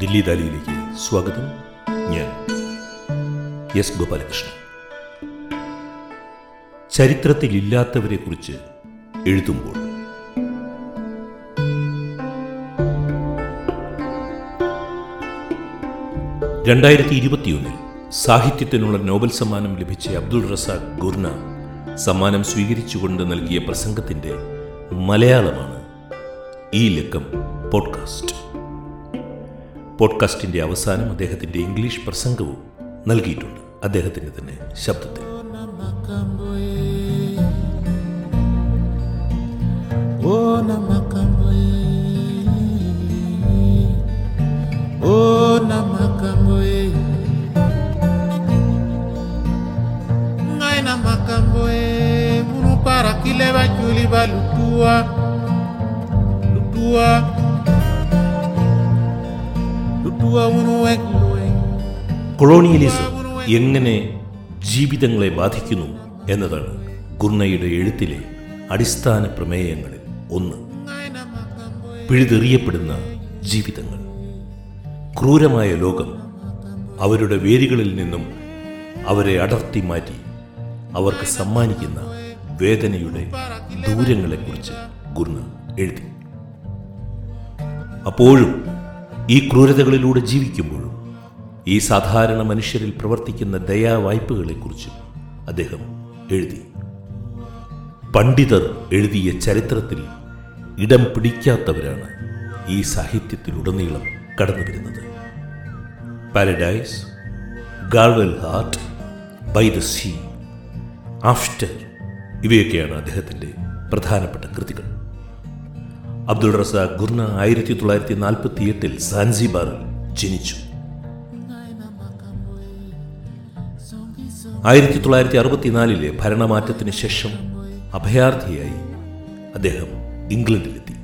ദില്ലി ദാലിയിലേക്ക് സ്വാഗതം. ഞാൻ എസ് ഗോപാലകൃഷ്ണൻ. ചരിത്രത്തിലില്ലാത്തവരെക്കുറിച്ച് എഴുതുമ്പോൾ (2021) സാഹിത്യത്തിനുള്ള നോബൽ സമ്മാനം ലഭിച്ച അബ്ദുൾ റസാഖ് ഗുർന സമ്മാനം സ്വീകരിച്ചുകൊണ്ട് നൽകിയ പ്രസംഗത്തിൻ്റെ മലയാളമാണ് ഈ ലക്കം പോഡ്കാസ്റ്റ്. പോഡ്കാസ്റ്റിൻ്റെ അവസാനം അദ്ദേഹത്തിൻ്റെ ഇംഗ്ലീഷ് പ്രസംഗവും നൽകിയിട്ടുണ്ട്, അദ്ദേഹത്തിൻ്റെ തന്നെ ശബ്ദത്തിൽ. Kile bachuli balutua lutua lutua unuwe. Colonialism എങ്ങനെ ജീവിതങ്ങളെ ബാധിക്കുന്നു എന്നതാണ് ഗുർണയുടെ എഴുത്തിലെ അടിസ്ഥാന പ്രമേയങ്ങളിൽ ഒന്ന്. പിഴുതെറിയപ്പെടുന്ന ജീവിതങ്ങൾ, ക്രൂരമായ ലോകം അവരുടെ വേരുകളിൽ നിന്നും അവരെ അടർത്തി മാറ്റി അവർക്ക് സമ്മാനിക്കുന്ന വേദനയുടെ ദൂരങ്ങളെക്കുറിച്ച് ഗുർന എഴുതി. അപ്പോഴും ഈ ക്രൂരതകളിലൂടെ ജീവിക്കുമ്പോഴും ഈ സാധാരണ മനുഷ്യരിൽ പ്രവർത്തിക്കുന്ന ദയാവായ്പകളെക്കുറിച്ചും അദ്ദേഹം എഴുതി. പണ്ഡിതർ എഴുതിയ ചരിത്രത്തിൽ ഇടം പിടിക്കാത്തവരാണ് ഈ സാഹിത്യത്തിലുടനീളം കടന്നുവരുന്നത്. Paradise, Gravel, Heart By the Sea, After, ഇവയൊക്കെയാണ് അദ്ദേഹത്തിൻ്റെ പ്രധാനപ്പെട്ട കൃതികൾ. അബ്ദുൾ റസാഖ് ഗുർന 1948 സാൻസിബാറിൽ ജനിച്ചു. 1964 ഭരണമാറ്റത്തിന് ശേഷം അഭയാർത്ഥിയായി അദ്ദേഹം ഇംഗ്ലണ്ടിലെത്തി.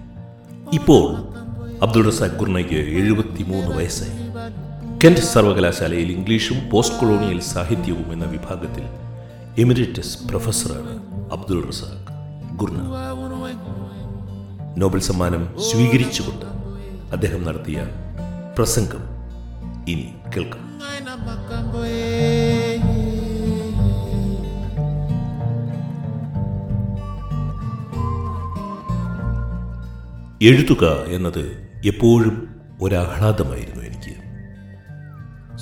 ഇപ്പോൾ അബ്ദുൾ റസാഖ് ഗുർനയ്ക്ക് 73 വയസ്സായി. കെന്റ് സർവകലാശാലയിൽ ഇംഗ്ലീഷും പോസ്റ്റ് കൊളോണിയൽ സാഹിത്യവും എന്ന വിഭാഗത്തിൽ എമിറേറ്റസ് പ്രൊഫസറാണ് അബ്ദുൾ റസാഖ് ഗുർന. നോബൽ സമ്മാനം സ്വീകരിച്ചുകൊണ്ട് അദ്ദേഹം നടത്തിയ പ്രസംഗം ഇനി കേൾക്കാം. എഴുതുക എന്നത് എപ്പോഴും ഒരാഹ്ലാദമായിരുന്നു എനിക്ക്.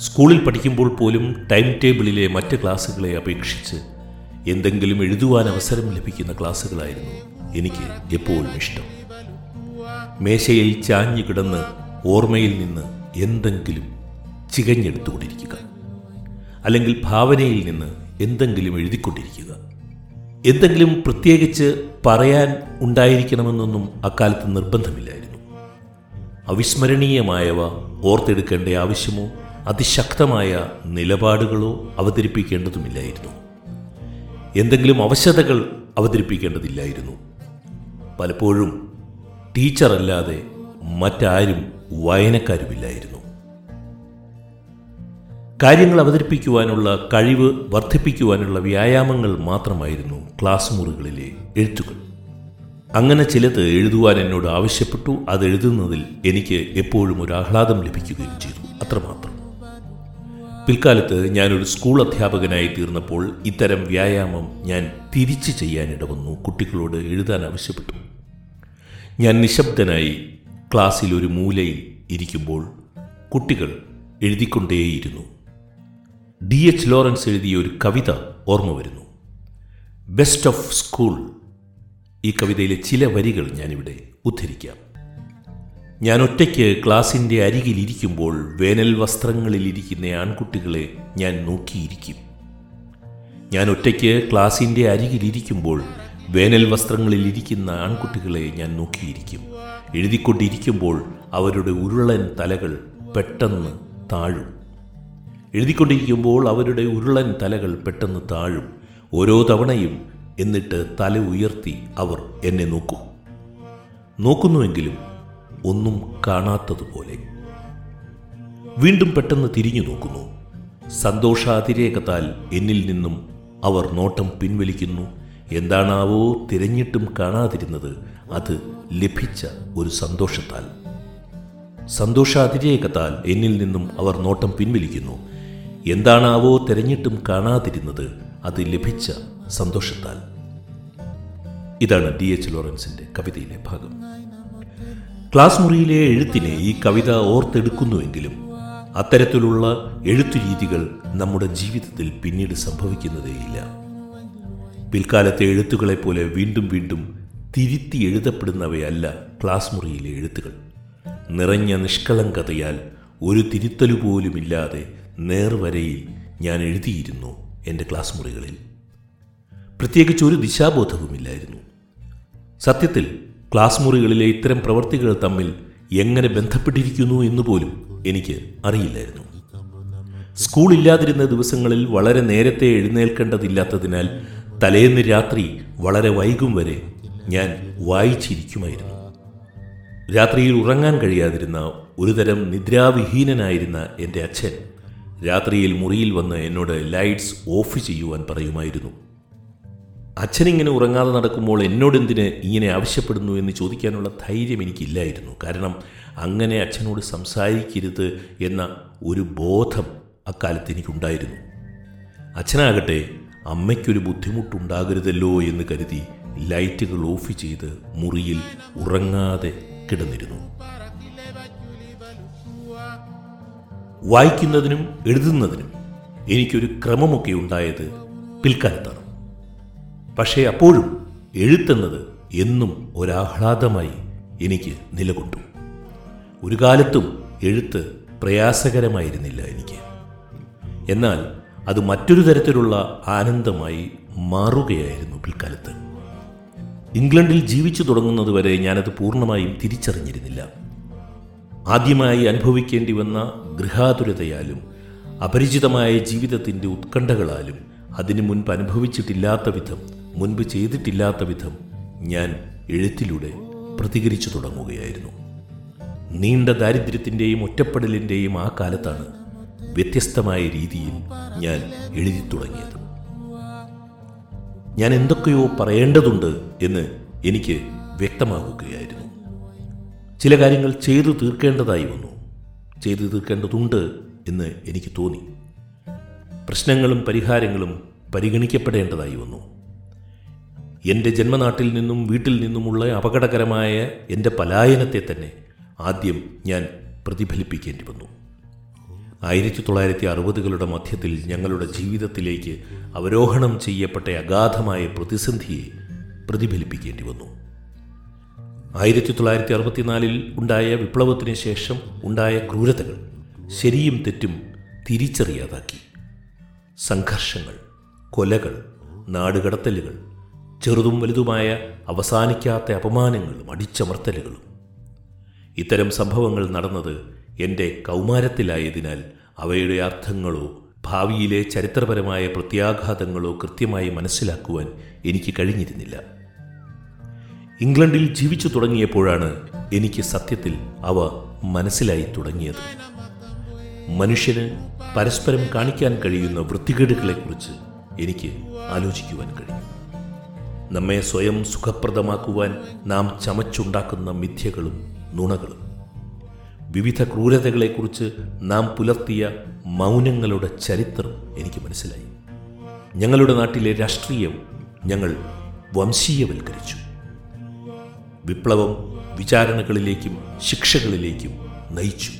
സ്കൂളിൽ പഠിക്കുമ്പോൾ പോലും ടൈം ടേബിളിലെ മറ്റ് ക്ലാസ്സുകളെ അപേക്ഷിച്ച് എന്തെങ്കിലും എഴുതുവാൻ അവസരം ലഭിക്കുന്ന ക്ലാസ്സുകളായിരുന്നു എനിക്ക് എപ്പോഴും ഇഷ്ടം. മേശയിൽ ചാഞ്ഞു കിടന്ന് ഓർമ്മയിൽ നിന്ന് എന്തെങ്കിലും ചികഞ്ഞെടുത്തുകൊണ്ടിരിക്കുക, അല്ലെങ്കിൽ ഭാവനയിൽ നിന്ന് എന്തെങ്കിലും എഴുതിക്കൊണ്ടിരിക്കുക. എന്തെങ്കിലും പ്രത്യേകിച്ച് പറയാൻ ഉണ്ടായിരിക്കണമെന്നൊന്നും അക്കാലത്ത് നിർബന്ധമില്ലായിരുന്നു. അവിസ്മരണീയമായവ ഓർത്തെടുക്കേണ്ട ആവശ്യമോ അതിശക്തമായ നിലപാടുകളോ അവതരിപ്പിക്കേണ്ടതുമില്ലായിരുന്നു. എന്തെങ്കിലും അവശതകൾ അവതരിപ്പിക്കേണ്ടതില്ലായിരുന്നു. പലപ്പോഴും ടീച്ചറല്ലാതെ മറ്റാരും വായനക്കാരുമില്ലായിരുന്നു. കാര്യങ്ങൾ അവതരിപ്പിക്കുവാനുള്ള കഴിവ് വർദ്ധിപ്പിക്കുവാനുള്ള വ്യായാമങ്ങൾ മാത്രമായിരുന്നു ക്ലാസ് മുറികളിലെ എഴുത്തുകൾ. അങ്ങനെ ചിലത് എഴുതുവാൻ എന്നോട് ആവശ്യപ്പെട്ടു. അതെഴുതുന്നതിൽ എനിക്ക് എപ്പോഴും ഒരു ആഹ്ലാദം ലഭിക്കുകയും ചെയ്തു, അത്രമാത്രം. പിൽക്കാലത്ത് ഞാനൊരു സ്കൂൾ അധ്യാപകനായി തീർന്നപ്പോൾ ഇത്തരം വ്യായാമം ഞാൻ തിരിച്ചു ചെയ്യാനിടവന്നു. കുട്ടികളോട് എഴുതാൻ ആവശ്യപ്പെട്ടു. ഞാൻ നിശബ്ദനായി ക്ലാസ്സിൽ ഒരു മൂലയിൽ ഇരിക്കുമ്പോൾ കുട്ടികൾ എഴുതിക്കൊണ്ടേയിരുന്നു. D.H. ലോറൻസ് എഴുതിയ ഒരു കവിത ഓർമ്മ വരുന്നു, ബെസ്റ്റ് ഓഫ് സ്കൂൾ. ഈ കവിതയിലെ ചില വരികൾ ഞാനിവിടെ ഉദ്ധരിക്കാം. ഞാൻ ഒറ്റയ്ക്ക് ക്ലാസിൻ്റെ അരികിലിരിക്കുമ്പോൾ വേനൽ വസ്ത്രങ്ങളിലിരിക്കുന്ന ആൺകുട്ടികളെ ഞാൻ നോക്കിയിരിക്കും. ഞാൻ ഒറ്റയ്ക്ക് ക്ലാസിൻ്റെ അരികിലിരിക്കുമ്പോൾ വേനൽ വസ്ത്രങ്ങളിലിരിക്കുന്ന ആൺകുട്ടികളെ ഞാൻ നോക്കിയിരിക്കും. എഴുതിക്കൊണ്ടിരിക്കുമ്പോൾ അവരുടെ ഉരുളൻ തലകൾ പെട്ടെന്ന് താഴും. ഓരോ തവണയും എന്നിട്ട് തല ഉയർത്തി അവർ എന്നെ നോക്കുന്നുവെങ്കിലും ഒന്നും കാണാത്തതുപോലെ. വീണ്ടും പെട്ടെന്ന് തിരിഞ്ഞു നോക്കുന്നു. സന്തോഷാതിരേകത്താൽ എന്നിൽ നിന്നും അവർ നോട്ടം പിൻവലിക്കുന്നു. എന്താണാവോ തിരഞ്ഞിട്ടും കാണാതിരുന്നത്, അത് ലഭിച്ച ഒരു സന്തോഷത്താൽ. സന്തോഷാതിരേകത്താൽ എന്നിൽ നിന്നും അവർ നോട്ടം പിൻവലിക്കുന്നു. എന്താണാവോ തിരഞ്ഞിട്ടും കാണാതിരുന്നത്, അത് ലഭിച്ച സന്തോഷത്താൽ. ഇതാണ് D.H. ലോറൻസിന്റെ കവിതയിലെ ഭാഗം. ക്ലാസ് മുറിയിലെ എഴുത്തിനെ ഈ കവിത ഓർത്തെടുക്കുന്നുവെങ്കിലും അത്തരത്തിലുള്ള എഴുത്തുരീതികൾ നമ്മുടെ ജീവിതത്തിൽ പിന്നീട് സംഭവിക്കുന്നതേയില്ല. പിൽക്കാലത്തെ എഴുത്തുകളെപ്പോലെ വീണ്ടും വീണ്ടും തിരുത്തി എഴുതപ്പെടുന്നവയല്ല ക്ലാസ് മുറിയിലെ എഴുത്തുകൾ. നിറഞ്ഞ നിഷ്കളങ്കതയാൽ ഒരു തിരുത്തലുപോലുമില്ലാതെ നേർവരയിൽ ഞാൻ എഴുതിയിരുന്നു എൻ്റെ ക്ലാസ് മുറികളിൽ. പ്രത്യേകിച്ച് ഒരു ദിശാബോധവുമില്ലായിരുന്നു. സത്യത്തിൽ ക്ലാസ് മുറികളിലെ ഇത്തരം പ്രവൃത്തികൾ തമ്മിൽ എങ്ങനെ ബന്ധപ്പെട്ടിരിക്കുന്നു എന്നുപോലും എനിക്ക് അറിയില്ലായിരുന്നു. സ്കൂളില്ലാതിരുന്ന ദിവസങ്ങളിൽ വളരെ നേരത്തെ എഴുന്നേൽക്കേണ്ടതില്ലാത്തതിനാൽ തലേന്ന് രാത്രി വളരെ വൈകും വരെ ഞാൻ വായിച്ചിരിക്കുമായിരുന്നു. രാത്രിയിൽ ഉറങ്ങാൻ കഴിയാതിരുന്ന ഒരുതരം നിദ്രാവിഹീനനായിരുന്ന എൻ്റെ അച്ഛൻ രാത്രിയിൽ മുറിയിൽ വന്ന് എന്നോട് ലൈറ്റ്സ് ഓഫ് ചെയ്യുവാൻ പറയുമായിരുന്നു. അച്ഛനിങ്ങനെ ഉറങ്ങാതെ നടക്കുമ്പോൾ എന്നോടെന്തിന് ഇങ്ങനെ ആവശ്യപ്പെടുന്നു എന്ന് ചോദിക്കാനുള്ള ധൈര്യം എനിക്കില്ലായിരുന്നു. കാരണം അങ്ങനെ അച്ഛനോട് സംസാരിക്കരുത് എന്ന ഒരു ബോധം അക്കാലത്ത് എനിക്കുണ്ടായിരുന്നു. അച്ഛനാകട്ടെ അമ്മയ്ക്കൊരു ബുദ്ധിമുട്ടുണ്ടാകരുതല്ലോ എന്ന് കരുതി ലൈറ്റുകൾ ഓഫ് ചെയ്ത് മുറിയിൽ ഉറങ്ങാതെ കിടന്നിരുന്നു. വായിക്കുന്നതിനും എഴുതുന്നതിനും എനിക്കൊരു ക്രമമൊക്കെ ഉണ്ടായത് പിൽക്കാലത്താണ്. പക്ഷേ അപ്പോഴും എഴുത്തെന്നത് എന്നും ഒരാഹ്ലാദമായി എനിക്ക് നിലകൊണ്ടു. ഒരു കാലത്തും എഴുത്ത് പ്രയാസകരമായിരുന്നില്ല എനിക്ക്. എന്നാൽ അത് മറ്റൊരു തരത്തിലുള്ള ആനന്ദമായി മാറുകയായിരുന്നു പിൽക്കാലത്ത്. ഇംഗ്ലണ്ടിൽ ജീവിച്ചു തുടങ്ങുന്നതുവരെ ഞാനത് പൂർണ്ണമായും തിരിച്ചറിഞ്ഞിരുന്നില്ല. ആദ്യമായി അനുഭവിക്കേണ്ടി വന്ന ഗൃഹാതുരതയാലും അപരിചിതമായ ജീവിതത്തിൻ്റെ ഉത്കണ്ഠകളാലും അതിനു മുൻപ് അനുഭവിച്ചിട്ടില്ലാത്ത വിധം, മുൻപ് ചെയ്തിട്ടില്ലാത്ത വിധം ഞാൻ എഴുത്തിലൂടെ പ്രതികരിച്ചു തുടങ്ങുകയായിരുന്നു. നീണ്ട ദാരിദ്ര്യത്തിൻ്റെയും ഒറ്റപ്പെടലിൻ്റെയും ആ കാലത്താണ് വ്യത്യസ്തമായ രീതിയിൽ ഞാൻ എഴുതി തുടങ്ങിയത്. ഞാൻ എന്തൊക്കെയോ പറയേണ്ടതുണ്ട് എന്ന് എനിക്ക് വ്യക്തമാകുകയായിരുന്നു. ചില കാര്യങ്ങൾ ചെയ്തു തീർക്കേണ്ടതായി വന്നു, ചെയ്തു തീർക്കേണ്ടതുണ്ട് എന്ന് എനിക്ക് തോന്നി. പ്രശ്നങ്ങളും പരിഹാരങ്ങളും പരിഗണിക്കപ്പെടേണ്ടതായി വന്നു. എൻ്റെ ജന്മനാട്ടിൽ നിന്നും വീട്ടിൽ നിന്നുമുള്ള അപകടകരമായ എൻ്റെ പലായനത്തെ തന്നെ ആദ്യം ഞാൻ പ്രതിഫലിപ്പിക്കേണ്ടി വന്നു. 1960-കളുടെ മധ്യത്തിൽ ഞങ്ങളുടെ ജീവിതത്തിലേക്ക് അവരോഹണം ചെയ്യപ്പെട്ട അഗാധമായ പ്രതിസന്ധിയെ പ്രതിഫലിപ്പിക്കേണ്ടി വന്നു. 1964 ഉണ്ടായ വിപ്ലവത്തിന് ശേഷം ഉണ്ടായ ക്രൂരതകൾ ശരിയും തെറ്റും തിരിച്ചറിയാതാക്കി. സംഘർഷങ്ങൾ, കൊലകൾ, നാടുകടത്തലുകൾ, ചെറുതും വലുതുമായ അവസാനിക്കാത്ത അപമാനങ്ങളും അടിച്ചമർത്തലുകളും. ഇത്തരം സംഭവങ്ങൾ നടന്നത് എൻ്റെ കൗമാരത്തിലായതിനാൽ അവയുടെ അർത്ഥങ്ങളോ ഭാവിയിലെ ചരിത്രപരമായ പ്രത്യാഘാതങ്ങളോ കൃത്യമായി മനസ്സിലാക്കുവാൻ എനിക്ക് കഴിഞ്ഞിരുന്നില്ല. ഇംഗ്ലണ്ടിൽ ജീവിച്ചു തുടങ്ങിയപ്പോഴാണ് എനിക്ക് സത്യത്തിൽ അവ മനസ്സിലായി തുടങ്ങിയത്. മനുഷ്യന് പരസ്പരം കാണിക്കാൻ കഴിയുന്ന വൃത്തികേടുകളെക്കുറിച്ച് എനിക്ക് ആലോചിക്കുവാൻ കഴിയും. നമ്മെ സ്വയം സുഖപ്രദമാക്കുവാൻ നാം ചമച്ചുണ്ടാക്കുന്ന മിഥ്യകളും നുണകളും, വിവിധ ക്രൂരതകളെക്കുറിച്ച് നാം പുലർത്തിയ മൗനങ്ങളുടെ ചരിത്രം എനിക്ക് മനസ്സിലായി. ഞങ്ങളുടെ നാട്ടിലെ രാഷ്ട്രീയം ഞങ്ങൾ വംശീയവൽക്കരിച്ചു. വിപ്ലവം വിചാരണകളിലേക്കും ശിക്ഷകളിലേക്കും നയിച്ചു.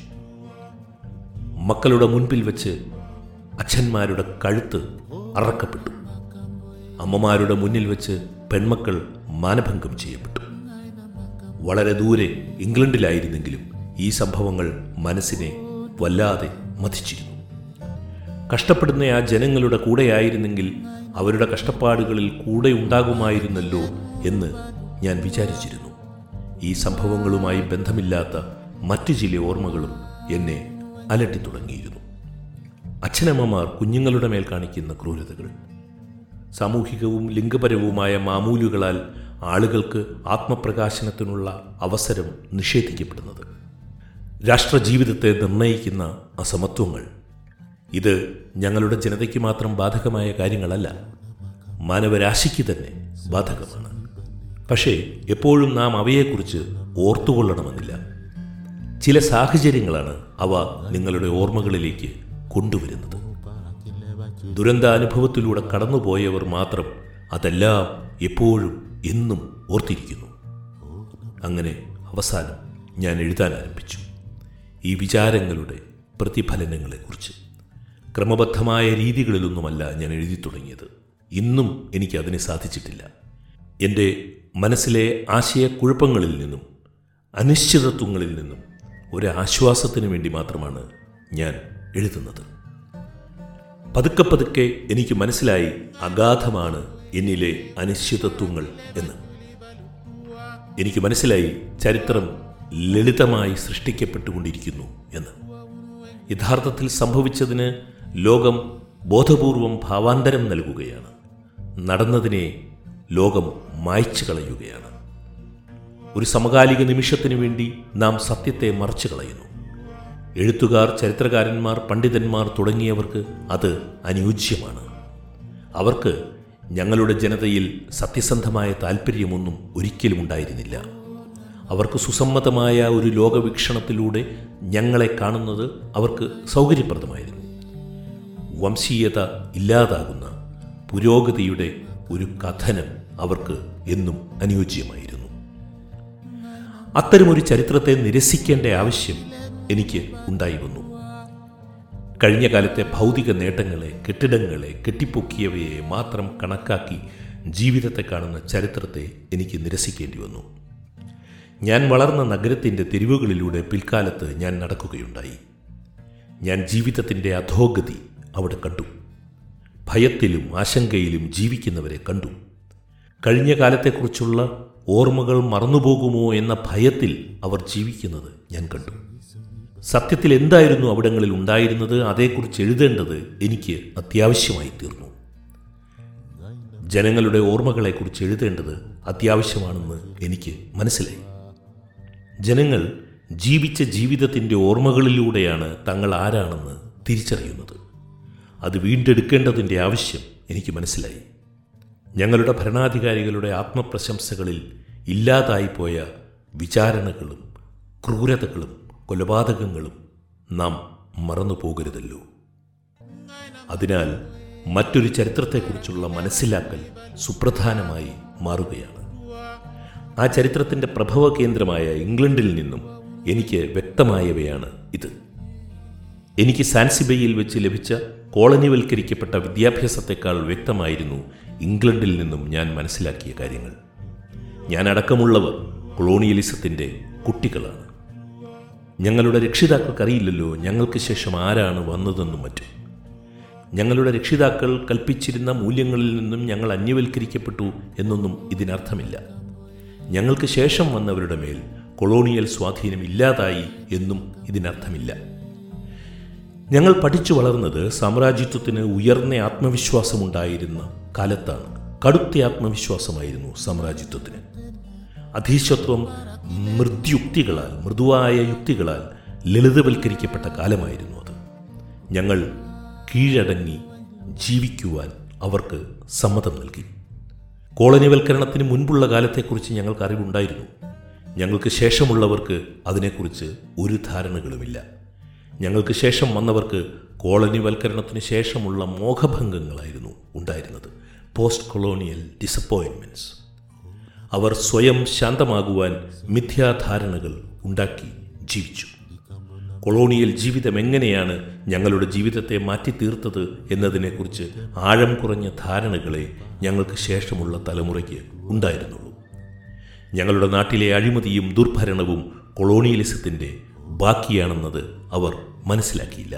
മക്കളുടെ മുൻപിൽ വെച്ച് അച്ഛന്മാരുടെ കഴുത്ത് അറക്കപ്പെട്ടു. അമ്മമാരുടെ മുന്നിൽ വെച്ച് പെൺമക്കൾ മാനഭംഗം ചെയ്യപ്പെട്ടു. വളരെ ദൂരെ ഇംഗ്ലണ്ടിലായിരുന്നെങ്കിലും ഈ സംഭവങ്ങൾ മനസ്സിനെ വല്ലാതെ മഥിച്ചിരുന്നു. കഷ്ടപ്പെടുന്ന ആ ജനങ്ങളുടെ കൂടെയായിരുന്നെങ്കിൽ അവരുടെ കഷ്ടപ്പാടുകളിൽ കൂടെ ഉണ്ടാകുമായിരുന്നല്ലോ എന്ന് ഞാൻ വിചാരിച്ചിരുന്നു. ഈ സംഭവങ്ങളുമായി ബന്ധമില്ലാത്ത മറ്റു ചില ഓർമ്മകളും എന്നെ അലട്ടി തുടങ്ങിയിരുന്നു. അച്ഛനമ്മമാർ കുഞ്ഞുങ്ങളുടെ മേൽ കാണിക്കുന്ന ക്രൂരതകൾ, സാമൂഹികവും ലിംഗപരവുമായ മാമൂലുകളാൽ ആളുകൾക്ക് ആത്മപ്രകാശനത്തിനുള്ള അവസരം നിഷേധിക്കപ്പെടുന്നത്, രാഷ്ട്രജീവിതത്തെ നിർണയിക്കുന്ന അസമത്വങ്ങൾ. ഇത് ഞങ്ങളുടെ ജനതയ്ക്ക് മാത്രം ബാധകമായ കാര്യങ്ങളല്ല, മാനവരാശിക്ക് തന്നെ ബാധകമാണ്. പക്ഷേ എപ്പോഴും നാം അവയെക്കുറിച്ച് ഓർത്തുകൊള്ളണമെന്നില്ല. ചില സാഹചര്യങ്ങളാണ് അവ നിങ്ങളുടെ ഓർമ്മകളിലേക്ക് കൊണ്ടുവരുന്നത്. ദുരന്താനുഭവത്തിലൂടെ കടന്നുപോയവർ മാത്രം അതെല്ലാം എപ്പോഴും എന്നും ഓർത്തിരിക്കുന്നു. അങ്ങനെ അവസാനം ഞാൻ എഴുതാൻ ആരംഭിച്ചു ഈ വിചാരങ്ങളുടെ പ്രതിഫലനങ്ങളെക്കുറിച്ച്. ക്രമബദ്ധമായ രീതികളിലൊന്നുമല്ല ഞാൻ എഴുതി തുടങ്ങിയത്. ഇന്നും എനിക്കതിനെ സാധിച്ചിട്ടില്ല. എൻ്റെ മനസ്സിലെ ആശയക്കുഴപ്പങ്ങളിൽ നിന്നും അനിശ്ചിതത്വങ്ങളിൽ നിന്നും ഒരാശ്വാസത്തിന് വേണ്ടി മാത്രമാണ് ഞാൻ എഴുതുന്നത്. പതുക്കെ പതുക്കെ എനിക്ക് മനസ്സിലായി അഗാധമാണ് എന്നിലെ അനിശ്ചിതത്വങ്ങൾ എന്ന്. എനിക്ക് മനസ്സിലായി ചരിത്രം ലളിതമായി സൃഷ്ടിക്കപ്പെട്ടുകൊണ്ടിരിക്കുന്നു എന്ന്. യഥാർത്ഥത്തിൽ സംഭവിച്ചതിന് ലോകം ബോധപൂർവം ഭാവാന്തരം നൽകുകയാണ്, നടന്നതിനെ ലോകം മായ്ച്ചു കളയുകയാണ്. ഒരു സമകാലിക നിമിഷത്തിനു വേണ്ടി നാം സത്യത്തെ മറച്ചു കളയുന്നു. എഴുത്തുകാർ, ചരിത്രകാരന്മാർ, പണ്ഡിതന്മാർ തുടങ്ങിയവർക്ക് അത് അനുയോജ്യമാണ്. അവർക്ക് ഞങ്ങളുടെ ജനതയിൽ സത്യസന്ധമായ താൽപ്പര്യമൊന്നും ഒരിക്കലും ഉണ്ടായിരുന്നില്ല. അവർക്ക് സുസമ്മതമായ ഒരു ലോകവീക്ഷണത്തിലൂടെ ഞങ്ങളെ കാണുന്നത് അവർക്ക് സൗകര്യപ്രദമായിരുന്നു. വംശീയത ഇല്ലാതാകുന്ന പുരോഗതിയുടെ ഒരു കഥനം അവർക്ക് എന്നും അനുയോജ്യമായിരുന്നു. അത്തരമൊരു ചരിത്രത്തെ നിരസിക്കേണ്ട ആവശ്യം എനിക്ക് ഉണ്ടായി വന്നു. കഴിഞ്ഞ കാലത്തെ ഭൗതിക നേട്ടങ്ങളെ, കെട്ടിടങ്ങളെ, കെട്ടിപ്പൊക്കിയവയെ മാത്രം കണക്കാക്കി ജീവിതത്തെ കാണുന്ന ചരിത്രത്തെ എനിക്ക് നിരസിക്കേണ്ടി വന്നു. ഞാൻ വളർന്ന നഗരത്തിൻ്റെ തെരുവുകളിലൂടെ പിൽക്കാലത്ത് ഞാൻ നടക്കുകയുണ്ടായി. ഞാൻ ജീവിതത്തിൻ്റെ അധോഗതി അവിടെ കണ്ടു. ഭയത്തിലും ആശങ്കയിലും ജീവിക്കുന്നവരെ കണ്ടു. കഴിഞ്ഞ കാലത്തെക്കുറിച്ചുള്ള ഓർമ്മകൾ മറന്നുപോകുമോ എന്ന ഭയത്തിൽ അവർ ജീവിക്കുന്നത് ഞാൻ കണ്ടു. സത്യത്തിൽ എന്തായിരുന്നു അവിടങ്ങളിൽ ഉണ്ടായിരുന്നത്? അതേക്കുറിച്ച് എഴുതേണ്ടത് എനിക്ക് അത്യാവശ്യമായി തീർന്നു. ജനങ്ങളുടെ ഓർമ്മകളെക്കുറിച്ച് എഴുതേണ്ടത് അത്യാവശ്യമാണെന്ന് എനിക്ക് മനസ്സിലായി. ജനങ്ങൾ ജീവിച്ച ജീവിതത്തിൻ്റെ ഓർമ്മകളിലൂടെയാണ് തങ്ങൾ ആരാണെന്ന് തിരിച്ചറിയുന്നത്. അത് വീണ്ടെടുക്കേണ്ടതിൻ്റെ ആവശ്യം എനിക്ക് മനസ്സിലായി. ഞങ്ങളുടെ ഭരണാധികാരികളുടെ ആത്മപ്രശംസകളിൽ ഇല്ലാതായിപ്പോയ വിചാരണകളും ക്രൂരതകളും കൊലപാതകങ്ങളും നാം മറന്നു പോകരുതല്ലോ. അതിനാൽ മറ്റൊരു ചരിത്രത്തെക്കുറിച്ചുള്ള മനസ്സിലാക്കൽ സുപ്രധാനമായി മാറുകയാണ്. ആ ചരിത്രത്തിൻ്റെ പ്രഭവ കേന്ദ്രമായ ഇംഗ്ലണ്ടിൽ നിന്നും എനിക്ക് വ്യക്തമായവയാണ് ഇത്. എനിക്ക് സാൻസിബയിൽ വെച്ച് ലഭിച്ച കോളനിവൽക്കരിക്കപ്പെട്ട വിദ്യാഭ്യാസത്തെക്കാൾ വ്യക്തമായിരുന്നു ഇംഗ്ലണ്ടിൽ നിന്നും ഞാൻ മനസ്സിലാക്കിയ കാര്യങ്ങൾ. ഞാനടക്കമുള്ളവർ കൊളോണിയലിസത്തിൻ്റെ കുട്ടികളാണ്. ഞങ്ങളുടെ രക്ഷിതാക്കൾക്കറിയില്ലല്ലോ ഞങ്ങൾക്ക് ശേഷം ആരാണ് വന്നതെന്നും മറ്റും. ഞങ്ങളുടെ രക്ഷിതാക്കൾ കൽപ്പിച്ചിരുന്ന മൂല്യങ്ങളിൽ നിന്നും ഞങ്ങൾ അന്യവൽക്കരിക്കപ്പെട്ടു എന്നൊന്നും ഇതിനർത്ഥമില്ല. ഞങ്ങൾക്ക് ശേഷം വന്നവരുടെ മേൽ കൊളോണിയൽ സ്വാധീനം ഇല്ലാതായി എന്നും ഇതിനർത്ഥമില്ല. ഞങ്ങൾ പഠിച്ചു വളർന്നത് സാമ്രാജ്യത്വത്തിന് ഉയർന്ന ആത്മവിശ്വാസമുണ്ടായിരുന്ന കാലത്താണ്. കടുത്ത ആത്മവിശ്വാസമായിരുന്നു സാമ്രാജ്യത്വത്തിന്. അധീശത്വം മൃദ്യുക്തികളാൽ, മൃദുവായ യുക്തികളാൽ ലളിതവൽക്കരിക്കപ്പെട്ട കാലമായിരുന്നു അത്. ഞങ്ങൾ കീഴടങ്ങി ജീവിക്കുവാൻ അവർക്ക് സമ്മതം നൽകി. കോളനിവൽക്കരണത്തിന് മുൻപുള്ള കാലത്തെക്കുറിച്ച് ഞങ്ങൾക്ക് അറിവുണ്ടായിരുന്നു. ഞങ്ങൾക്ക് ശേഷമുള്ളവർക്ക് അതിനെക്കുറിച്ച് ഒരു ധാരണകളുമില്ല. ഞങ്ങൾക്ക് ശേഷം വന്നവർക്ക് കോളനിവൽക്കരണത്തിന് ശേഷമുള്ള മോഹഭംഗങ്ങളായിരുന്നു ഉണ്ടായിരുന്നത്, പോസ്റ്റ് കൊളോണിയൽ ഡിസപ്പോയിൻമെൻറ്റ്സ്. അവർ സ്വയം ശാന്തമാകുവാൻ മിഥ്യാധാരണകൾ ഉണ്ടാക്കി ജീവിച്ചു. കൊളോണിയൽ ജീവിതം എങ്ങനെയാണ് ഞങ്ങളുടെ ജീവിതത്തെ മാറ്റിത്തീർത്തത് എന്നതിനെക്കുറിച്ച് ആഴം കുറഞ്ഞ ധാരണകളെ ഞങ്ങൾക്ക് ശേഷമുള്ള തലമുറയ്ക്ക് ഉണ്ടായിരുന്നുള്ളൂ. ഞങ്ങളുടെ നാട്ടിലെ അഴിമതിയും ദുർഭരണവും കൊളോണിയലിസത്തിൻ്റെ ബാക്കിയാണെന്നത് അവർ മനസ്സിലാക്കിയില്ല.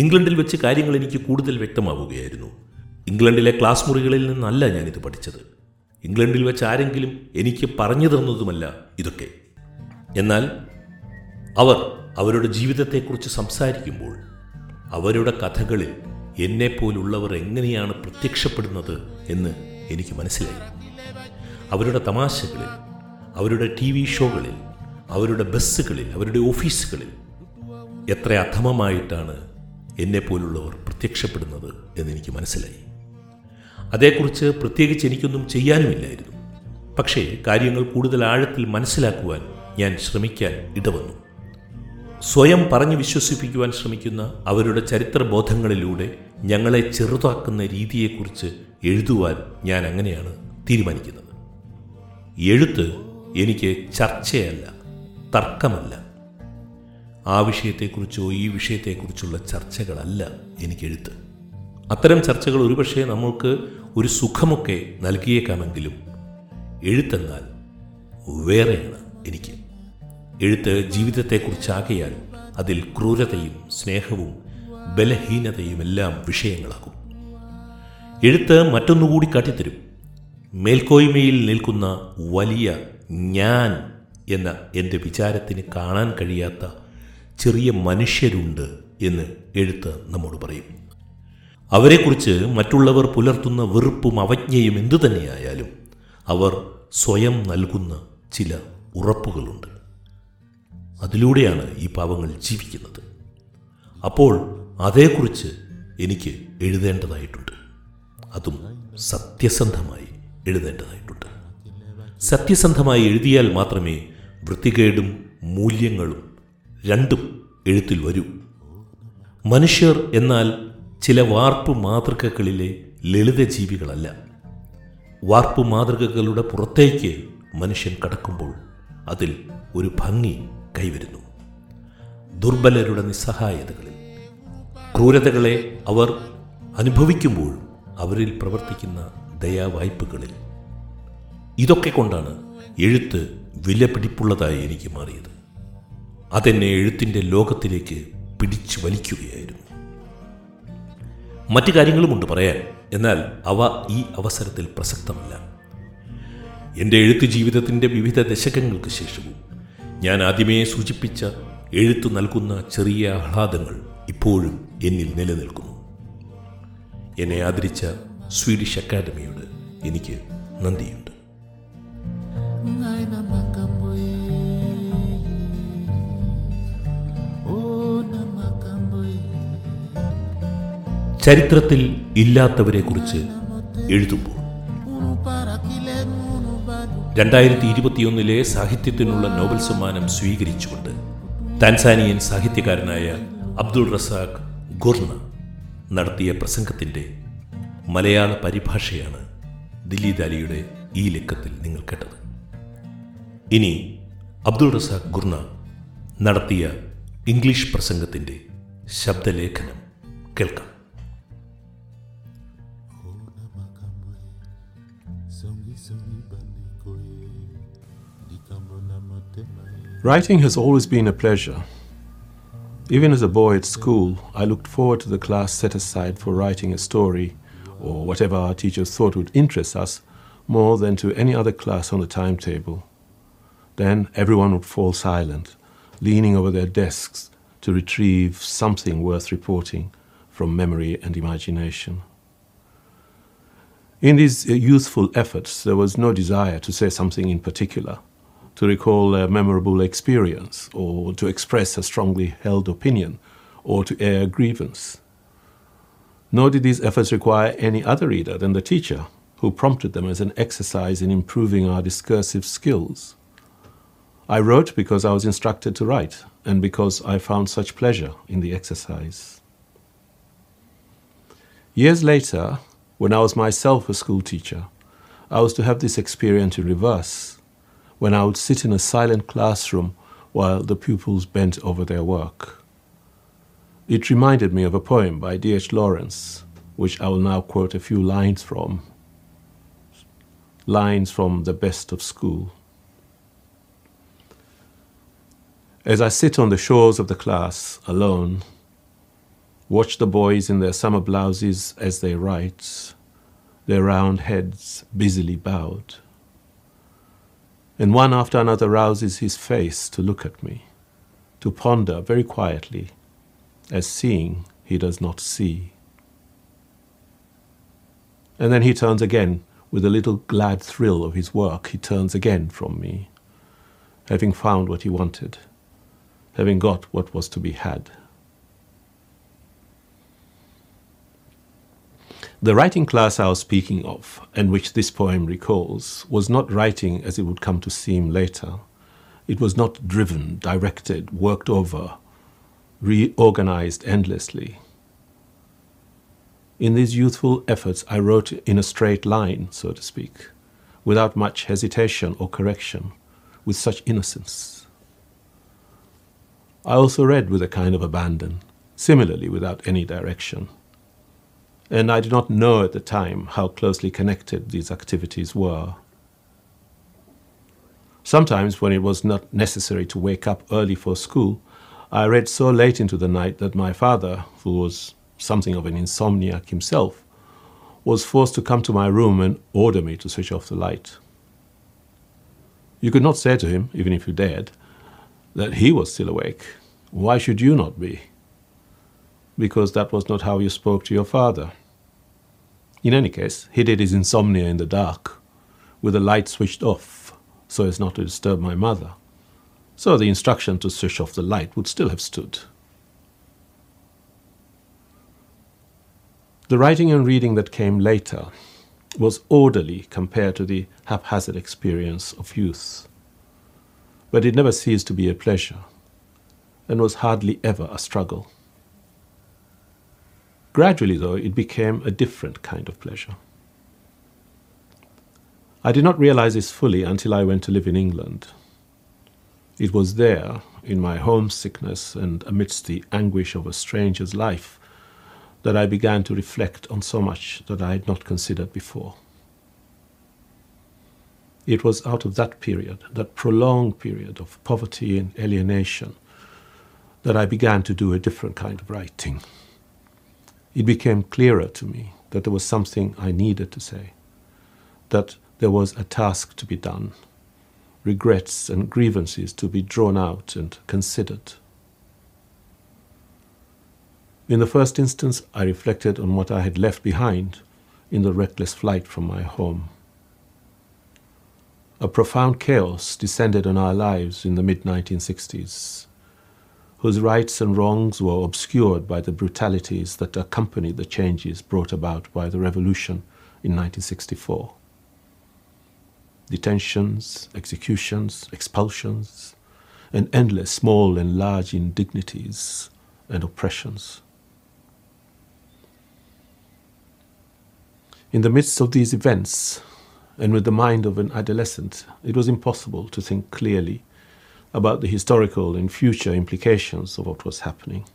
ഇംഗ്ലണ്ടിൽ വെച്ച് കാര്യങ്ങൾ എനിക്ക് കൂടുതൽ വ്യക്തമാവുകയായിരുന്നു. ഇംഗ്ലണ്ടിലെ ക്ലാസ് മുറികളിൽ നിന്നല്ല ഞാനിത് പഠിച്ചത്. ഇംഗ്ലണ്ടിൽ വെച്ച് ആരെങ്കിലും എനിക്ക് പറഞ്ഞു തന്നതുമല്ല ഇതൊക്കെ. എന്നാൽ അവർ അവരുടെ ജീവിതത്തെക്കുറിച്ച് സംസാരിക്കുമ്പോൾ അവരുടെ കഥകളിൽ എന്നെപ്പോലുള്ളവർ എങ്ങനെയാണ് പ്രത്യക്ഷപ്പെടുന്നത് എന്ന് എനിക്ക് മനസ്സിലായി. അവരുടെ തമാശകളിൽ, അവരുടെ TV ഷോകളിൽ, അവരുടെ ബസ്സുകളിൽ, അവരുടെ ഓഫീസുകളിൽ എത്ര അധമമായിട്ടാണ് എന്നെപ്പോലുള്ളവർ പ്രത്യക്ഷപ്പെടുന്നത് എന്നെനിക്ക് മനസ്സിലായി. അതേക്കുറിച്ച് പ്രത്യേകിച്ച് എനിക്കൊന്നും ചെയ്യാനുമില്ലായിരുന്നു. പക്ഷേ കാര്യങ്ങൾ കൂടുതൽ ആഴത്തിൽ മനസ്സിലാക്കുവാൻ ഞാൻ ശ്രമിക്കാൻ ഇടവന്നു. സ്വയം പറഞ്ഞു വിശ്വസിപ്പിക്കുവാൻ ശ്രമിക്കുന്ന അവരുടെ ചരിത്രബോധങ്ങളിലൂടെ ഞങ്ങളെ ചെറുതാക്കുന്ന രീതിയെക്കുറിച്ച് എഴുതുവാൻ ഞാൻ അങ്ങനെയാണ് തീരുമാനിക്കുന്നത്. എഴുത്ത് എനിക്ക് ചർച്ചയല്ല, തർക്കമല്ല. ആ വിഷയത്തെക്കുറിച്ചോ ഈ വിഷയത്തെക്കുറിച്ചുള്ള ചർച്ചകളല്ല എനിക്കെഴുത്ത്. അത്തരം ചർച്ചകൾ ഒരുപക്ഷെ നമ്മൾക്ക് ഒരു സുഖമൊക്കെ നൽകിയേക്കാമെങ്കിലും എഴുത്തെന്നാൽ വേറെയാണ് എനിക്ക്. എഴുത്ത് ജീവിതത്തെക്കുറിച്ചാകയാൽ അതിൽ ക്രൂരതയും സ്നേഹവും ബലഹീനതയുമെല്ലാം വിഷയങ്ങളാകും. എഴുത്ത് മറ്റൊന്നുകൂടി കാട്ടിത്തരും. മേൽക്കോയ്മയിൽ നിൽക്കുന്ന വലിയ ഞാൻ എന്ന എൻ്റെ വിചാരത്തിന് കാണാൻ കഴിയാത്ത ചെറിയ മനുഷ്യരുണ്ട് എന്ന് എഴുത്ത് നമ്മോട് പറയും. അവരെക്കുറിച്ച് മറ്റുള്ളവർ പുലർത്തുന്ന വെറുപ്പും അവജ്ഞയും എന്തു തന്നെയായാലും അവർ സ്വയം നൽകുന്ന ചില ഉറപ്പുകളുണ്ട്. അതിലൂടെയാണ് ഈ പാവങ്ങൾ ജീവിക്കുന്നത്. അപ്പോൾ അതേക്കുറിച്ച് എനിക്ക് എഴുതേണ്ടതായിട്ടുണ്ട്. അതും സത്യസന്ധമായി എഴുതേണ്ടതായിട്ടുണ്ട്. സത്യസന്ധമായി എഴുതിയാൽ മാത്രമേ വൃത്തികേടും മൂല്യങ്ങളും രണ്ടും എഴുത്തിൽ വരൂ. മനുഷ്യർ എന്നാൽ ചില വാർപ്പ് മാതൃകകളിലെ ലളിത ജീവികളല്ല. വാർപ്പ് മാതൃകകളുടെ പുറത്തേക്ക് മനുഷ്യൻ കടക്കുമ്പോൾ അതിൽ ഒരു ഭംഗി കൈവരുന്നു. ദുർബലരുടെ നിസ്സഹായതകളിൽ ക്രൂരതകളെ അവർ അനുഭവിക്കുമ്പോഴും അവരിൽ പ്രവർത്തിക്കുന്ന ദയാവായ്പകളിൽ, ഇതൊക്കെ കൊണ്ടാണ് എഴുത്ത് വിലപിടിപ്പുള്ളതായി എനിക്ക് മാറിയത്. അതെന്നെ എഴുത്തിൻ്റെ ലോകത്തിലേക്ക് പിടിച്ചു വലിക്കുകയായിരുന്നു. മറ്റു കാര്യങ്ങളുമുണ്ട് പറയാൻ, എന്നാൽ അവ ഈ അവസരത്തിൽ പ്രസക്തമല്ല. എൻ്റെ എഴുത്ത് ജീവിതത്തിൻ്റെ വിവിധ ദശകങ്ങൾക്ക് ശേഷവും ഞാൻ ആദ്യമേ സൂചിപ്പിച്ച എഴുത്ത് നൽകുന്ന ചെറിയ ആഹ്ലാദങ്ങൾ ഇപ്പോഴും എന്നിൽ നിലനിൽക്കുന്നു. എന്നെ ആദരിച്ച സ്വീഡിഷ് അക്കാദമിയോട് എനിക്ക് നന്ദിയുണ്ട്. ചരിത്രത്തിൽ ഇല്ലാത്തവരെക്കുറിച്ച് എഴുതുമ്പോൾ 2021 സാഹിത്യത്തിനുള്ള നോബൽ സമ്മാനം സ്വീകരിച്ചുകൊണ്ട് താൻസാനിയൻ സാഹിത്യകാരനായ അബ്ദുൾ റസാഖ് ഗുർണ നടത്തിയ പ്രസംഗത്തിൻ്റെ മലയാള പരിഭാഷയാണ് ദില്ലി ദാലിയുടെ ഈ ലക്കത്തിൽ നിങ്ങൾ കേട്ടത്. ഇനി അബ്ദുൾ റസാഖ് ഗുർണ നടത്തിയ ഇംഗ്ലീഷ് പ്രസംഗത്തിൻ്റെ ശബ്ദലേഖനം കേൾക്കാം. Writing has always been a pleasure. Even as a boy at school, I looked forward to the class set aside for writing a story or whatever our teachers thought would interest us more than to any other class on the timetable. Then everyone would fall silent, leaning over their desks to retrieve something worth reporting from memory and imagination. In these youthful efforts, there was no desire to say something in particular, to recall a memorable experience, or to express a strongly held opinion, or to air a grievance. Nor did these efforts require any other reader than the teacher, who prompted them as an exercise in improving our discursive skills. I wrote because I was instructed to write, and because I found such pleasure in the exercise. Years later, when I was myself a school teacher, I was to have this experience in reverse, when I would sit in a silent classroom while the pupils bent over their work. It reminded me of a poem by D.H. Lawrence, which I will now quote a few lines from. Lines from The Best of School. As I sit on the shores of the class, alone, watch the boys in their summer blouses as they write, their round heads busily bowed. And one after another rouses his face to look at me, to ponder very quietly, as seeing he does not see. And then he turns again, with a little glad thrill of his work, he turns again from me, having found what he wanted, having got what was to be had. The writing class I was speaking of, and which this poem recalls, was not writing as it would come to seem later, It was not driven, directed, worked over, reorganized endlessly. In these youthful efforts, I wrote in a straight line, so to speak, without much hesitation or correction, with such innocence. I also read with a kind of abandon, similarly without any direction. And I did not know at the time how closely connected these activities were. Sometimes, when it was not necessary to wake up early for school, I read so late into the night that my father, who was something of an insomniac himself, was forced to come to my room and order me to switch off the light. You could not say to him, even if you dared, that he was still awake. Why should you not be? Because that was not how you spoke to your father. In any case, he did his insomnia in the dark, with the light switched off, so as not to disturb my mother. So the instruction to switch off the light would still have stood. The writing and reading that came later was orderly compared to the haphazard experience of youth, but it never ceased to be a pleasure and was hardly ever a struggle. Gradually, though, it became a different kind of pleasure. I did not realize this fully until I went to live in England. It was there, in my homesickness and amidst the anguish of a stranger's life, that I began to reflect on so much that I had not considered before. It was out of that period, that prolonged period of poverty and alienation, that I began to do a different kind of writing. It became clearer to me that there was something I needed to say, that there was a task to be done, regrets and grievances to be drawn out and considered. In the first instance, I reflected on what I had left behind in the reckless flight from my home. A profound chaos descended on our lives in the mid-1960s, whose rights and wrongs were obscured by the brutalities that accompanied the changes brought about by the revolution in 1964. Detentions, executions, expulsions, and endless small and large indignities and oppressions. In the midst of these events, and with the mind of an adolescent, it was impossible to think clearly about the historical and future implications of what was happening.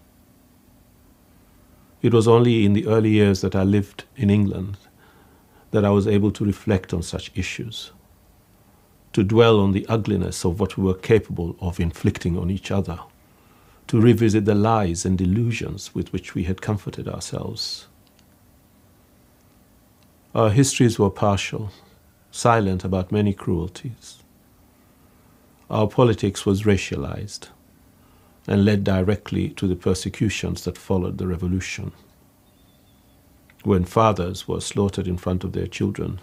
It was only in the early years that I lived in England that I was able to reflect on such issues, to dwell on the ugliness of what we were capable of inflicting on each other, to revisit the lies and delusions with which we had comforted ourselves. Our histories were partial, silent about many cruelties. Our politics was racialized and led directly to the persecutions that followed the revolution, when fathers were slaughtered in front of their children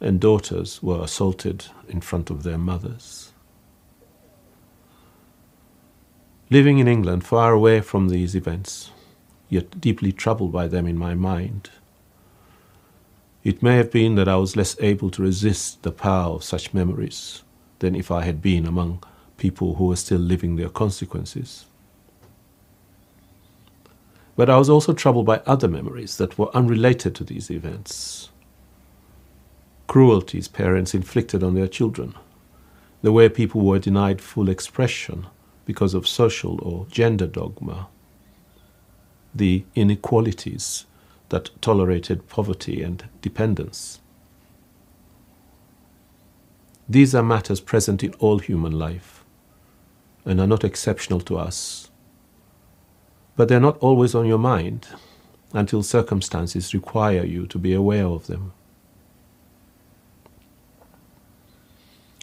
and daughters were assaulted in front of their mothers. Living in England, far away from these events, yet deeply troubled by them in my mind, it may have been that I was less able to resist the power of such memories than if I had been among people who were still living their consequences. But I was also troubled by other memories that were unrelated to these events. Cruelties parents inflicted on their children, the way people were denied full expression because of social or gender dogma, the inequalities that tolerated poverty and dependence. These are matters present in all human life and are not exceptional to us. But they're not always on your mind until circumstances require you to be aware of them.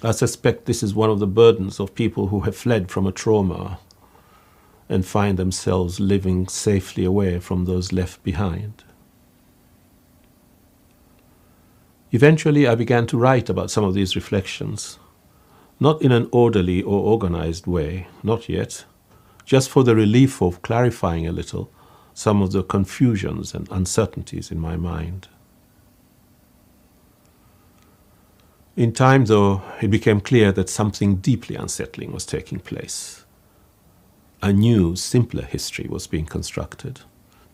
I suspect this is one of the burdens of people who have fled from a trauma and find themselves living safely away from those left behind. Eventually, I began to write about some of these reflections, not in an orderly or organized way, not yet, just for the relief of clarifying a little some of the confusions and uncertainties in my mind. In time, though, it became clear that something deeply unsettling was taking place. A new, simpler history was being constructed,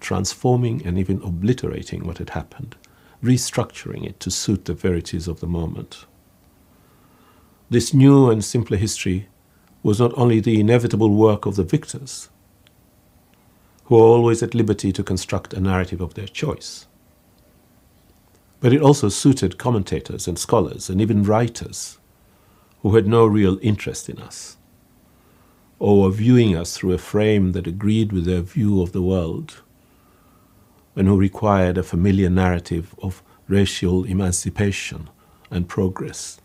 transforming and even obliterating what had happened, restructuring it to suit the verities of the moment. This new and simpler history was not only the inevitable work of the victors, who are always at liberty to construct a narrative of their choice, but it also suited commentators and scholars and even writers who had no real interest in us, or were viewing us through a frame that agreed with their view of the world, and who required a familiar narrative of racial emancipation and progress.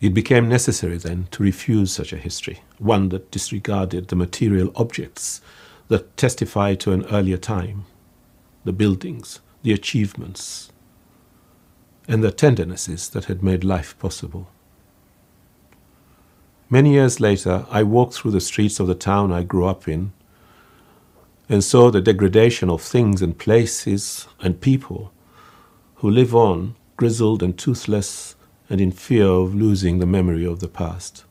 It became necessary then to refuse such a history, one that disregarded the material objects that testify to an earlier time, the buildings, the achievements, and the tendernesses that had made life possible. Many years later, I walked through the streets of the town I grew up in and saw the degradation of things and places and people who live on, grizzled and toothless and in fear of losing the memory of the past.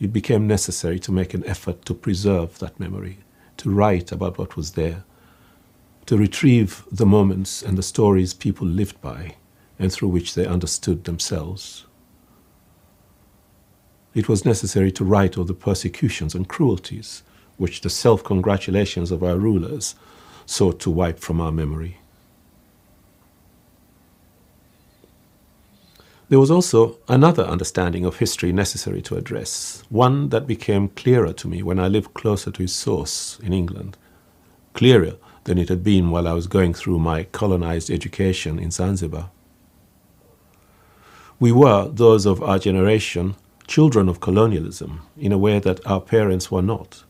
It became necessary to make an effort to preserve that memory, to write about what was there, to retrieve the moments and the stories people lived by and through which they understood themselves. It was necessary to write of the persecutions and cruelties which the self-congratulations of our rulers sought to wipe from our memory. There was also another understanding of history necessary to address, one that became clearer to me when I lived closer to its source in England, clearer than it had been while I was going through my colonized education in Zanzibar. We were, those of our generation, children of colonialism in a way that our parents were not,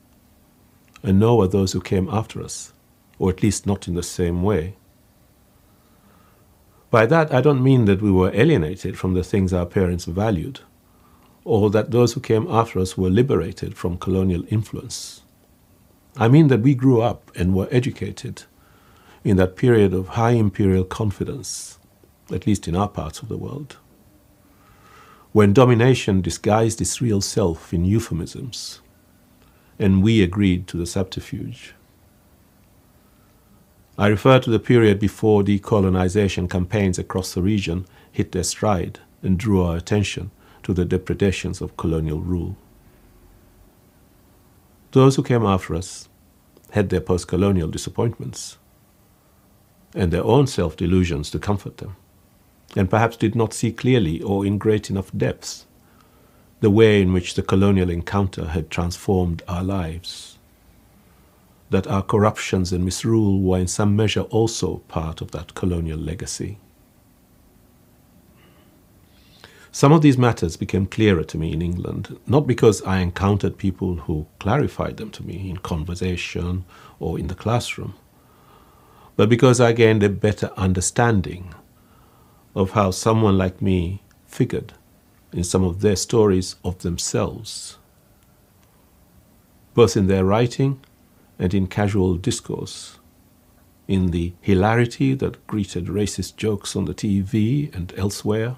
and nor were those who came after us, or at least not in the same way. By that, I don't mean that we were alienated from the things our parents valued, or that those who came after us were liberated from colonial influence. I mean that we grew up and were educated in that period of high imperial confidence, at least in our parts of the world, when domination disguised its real self in euphemisms, and we agreed to the subterfuge. I refer to the period before decolonization campaigns across the region hit their stride and drew our attention to the depredations of colonial rule. Those who came after us had their post-colonial disappointments and their own self-delusions to comfort them, and perhaps did not see clearly or in great enough depth the way in which the colonial encounter had transformed our lives, that our corruptions and misrule were in some measure also part of that colonial legacy. Some of these matters became clearer to me in England, not because I encountered people who clarified them to me in conversation or in the classroom, but because I gained a better understanding of how someone like me figured in some of their stories of themselves, both in their writing and in casual discourse, in the hilarity that greeted racist jokes on the TV and elsewhere,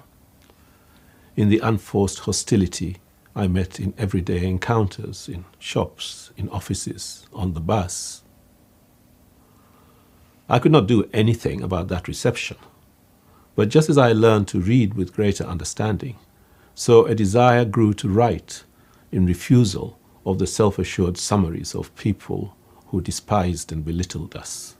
in the unforced hostility I met in everyday encounters, in shops, in offices, on the bus. I could not do anything about that reception, but just as I learned to read with greater understanding, so a desire grew to write in refusal of the self-assured summaries of people who despised and belittled us.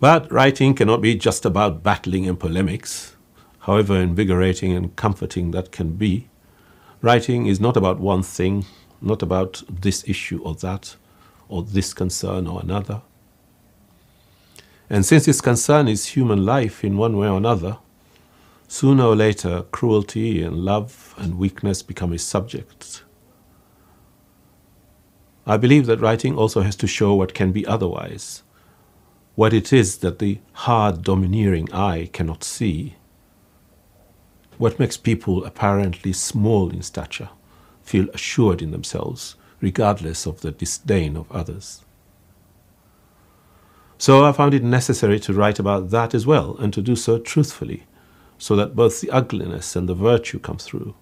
But writing cannot be just about battling and polemics, however invigorating and comforting that can be. Writing is not about one thing, not about this issue or that, or this concern or another. And since this concern is human life in one way or another, sooner or later cruelty and love and weakness become its subjects. I believe that writing also has to show what can be otherwise, what it is that the hard, domineering eye cannot see, what makes people apparently small in stature feel assured in themselves, regardless of the disdain of others. So I found it necessary to write about that as well, and to do so truthfully, so that both the ugliness and the virtue come through,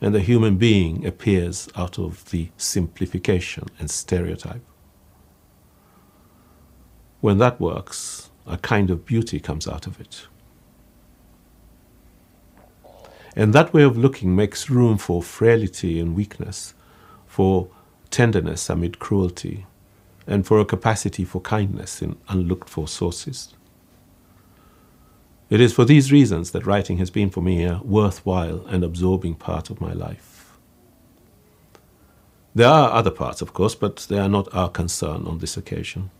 and the human being appears out of the simplification and stereotype. When that works, a kind of beauty comes out of it. And that way of looking makes room for frailty and weakness, for tenderness amid cruelty, and for a capacity for kindness in unlooked-for sources. It is for these reasons that writing has been for me a worthwhile and absorbing part of my life. There are other parts, of course, but they are not our concern on this occasion.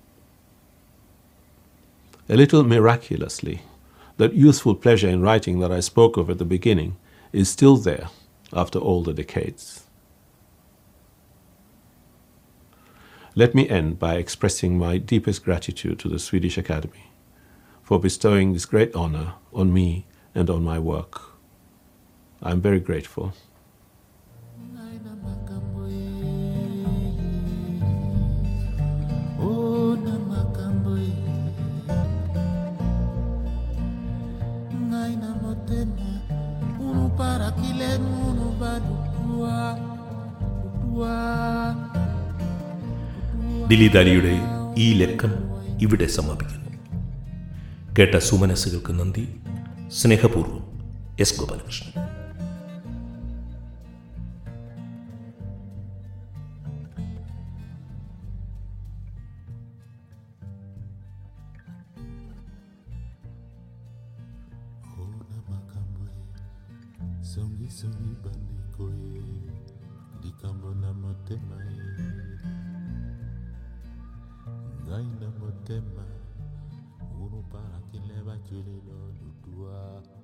A little miraculously, that youthful pleasure in writing that I spoke of at the beginning is still there after all the decades. Let me end by expressing my deepest gratitude to the Swedish Academy for bestowing this great honor on me and on my work. I'm very grateful. ദിലീദ് അലിയുടെ ഈ ലക്കം ഇവിടെ സമാപിക്കുന്നു. കേട്ട സുമനസ്സുകൾക്ക് നന്ദി. സ്നേഹപൂർവ്വം, S Gopalakrishnan. Tema uno para que le va a chile lo dua.